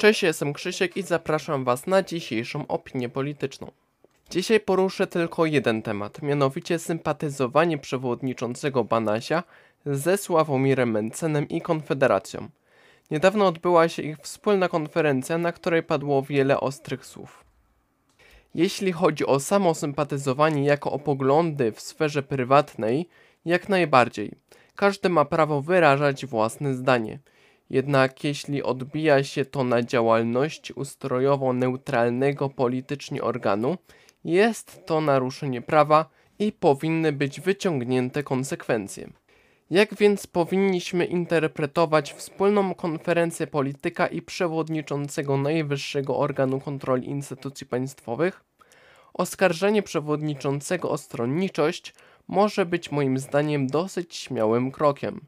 Cześć, jestem Krzysiek i zapraszam Was na dzisiejszą opinię polityczną. Dzisiaj poruszę tylko jeden temat, mianowicie sympatyzowanie przewodniczącego Banasia ze Sławomirem Mentzenem i Konfederacją. Niedawno odbyła się ich wspólna konferencja, na której padło wiele ostrych słów. Jeśli chodzi o samo sympatyzowanie jako o poglądy w sferze prywatnej, jak najbardziej. Każdy ma prawo wyrażać własne zdanie. Jednak jeśli odbija się to na działalności ustrojowo neutralnego politycznie organu, jest to naruszenie prawa i powinny być wyciągnięte konsekwencje. Jak więc powinniśmy interpretować wspólną konferencję polityka i przewodniczącego Najwyższego Organu Kontroli Instytucji Państwowych? Oskarżenie przewodniczącego o stronniczość może być moim zdaniem dosyć śmiałym krokiem.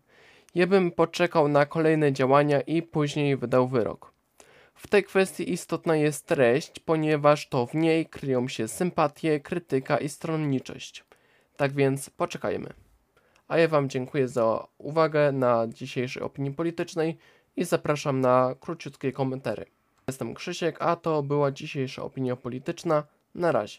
Ja bym poczekał na kolejne działania i później wydał wyrok. W tej kwestii istotna jest treść, ponieważ to w niej kryją się sympatie, krytyka i stronniczość. Tak więc poczekajmy. A ja Wam dziękuję za uwagę na dzisiejszej opinii politycznej i zapraszam na króciutkie komentarze. Jestem Krzysiek, a to była dzisiejsza opinia polityczna. Na razie.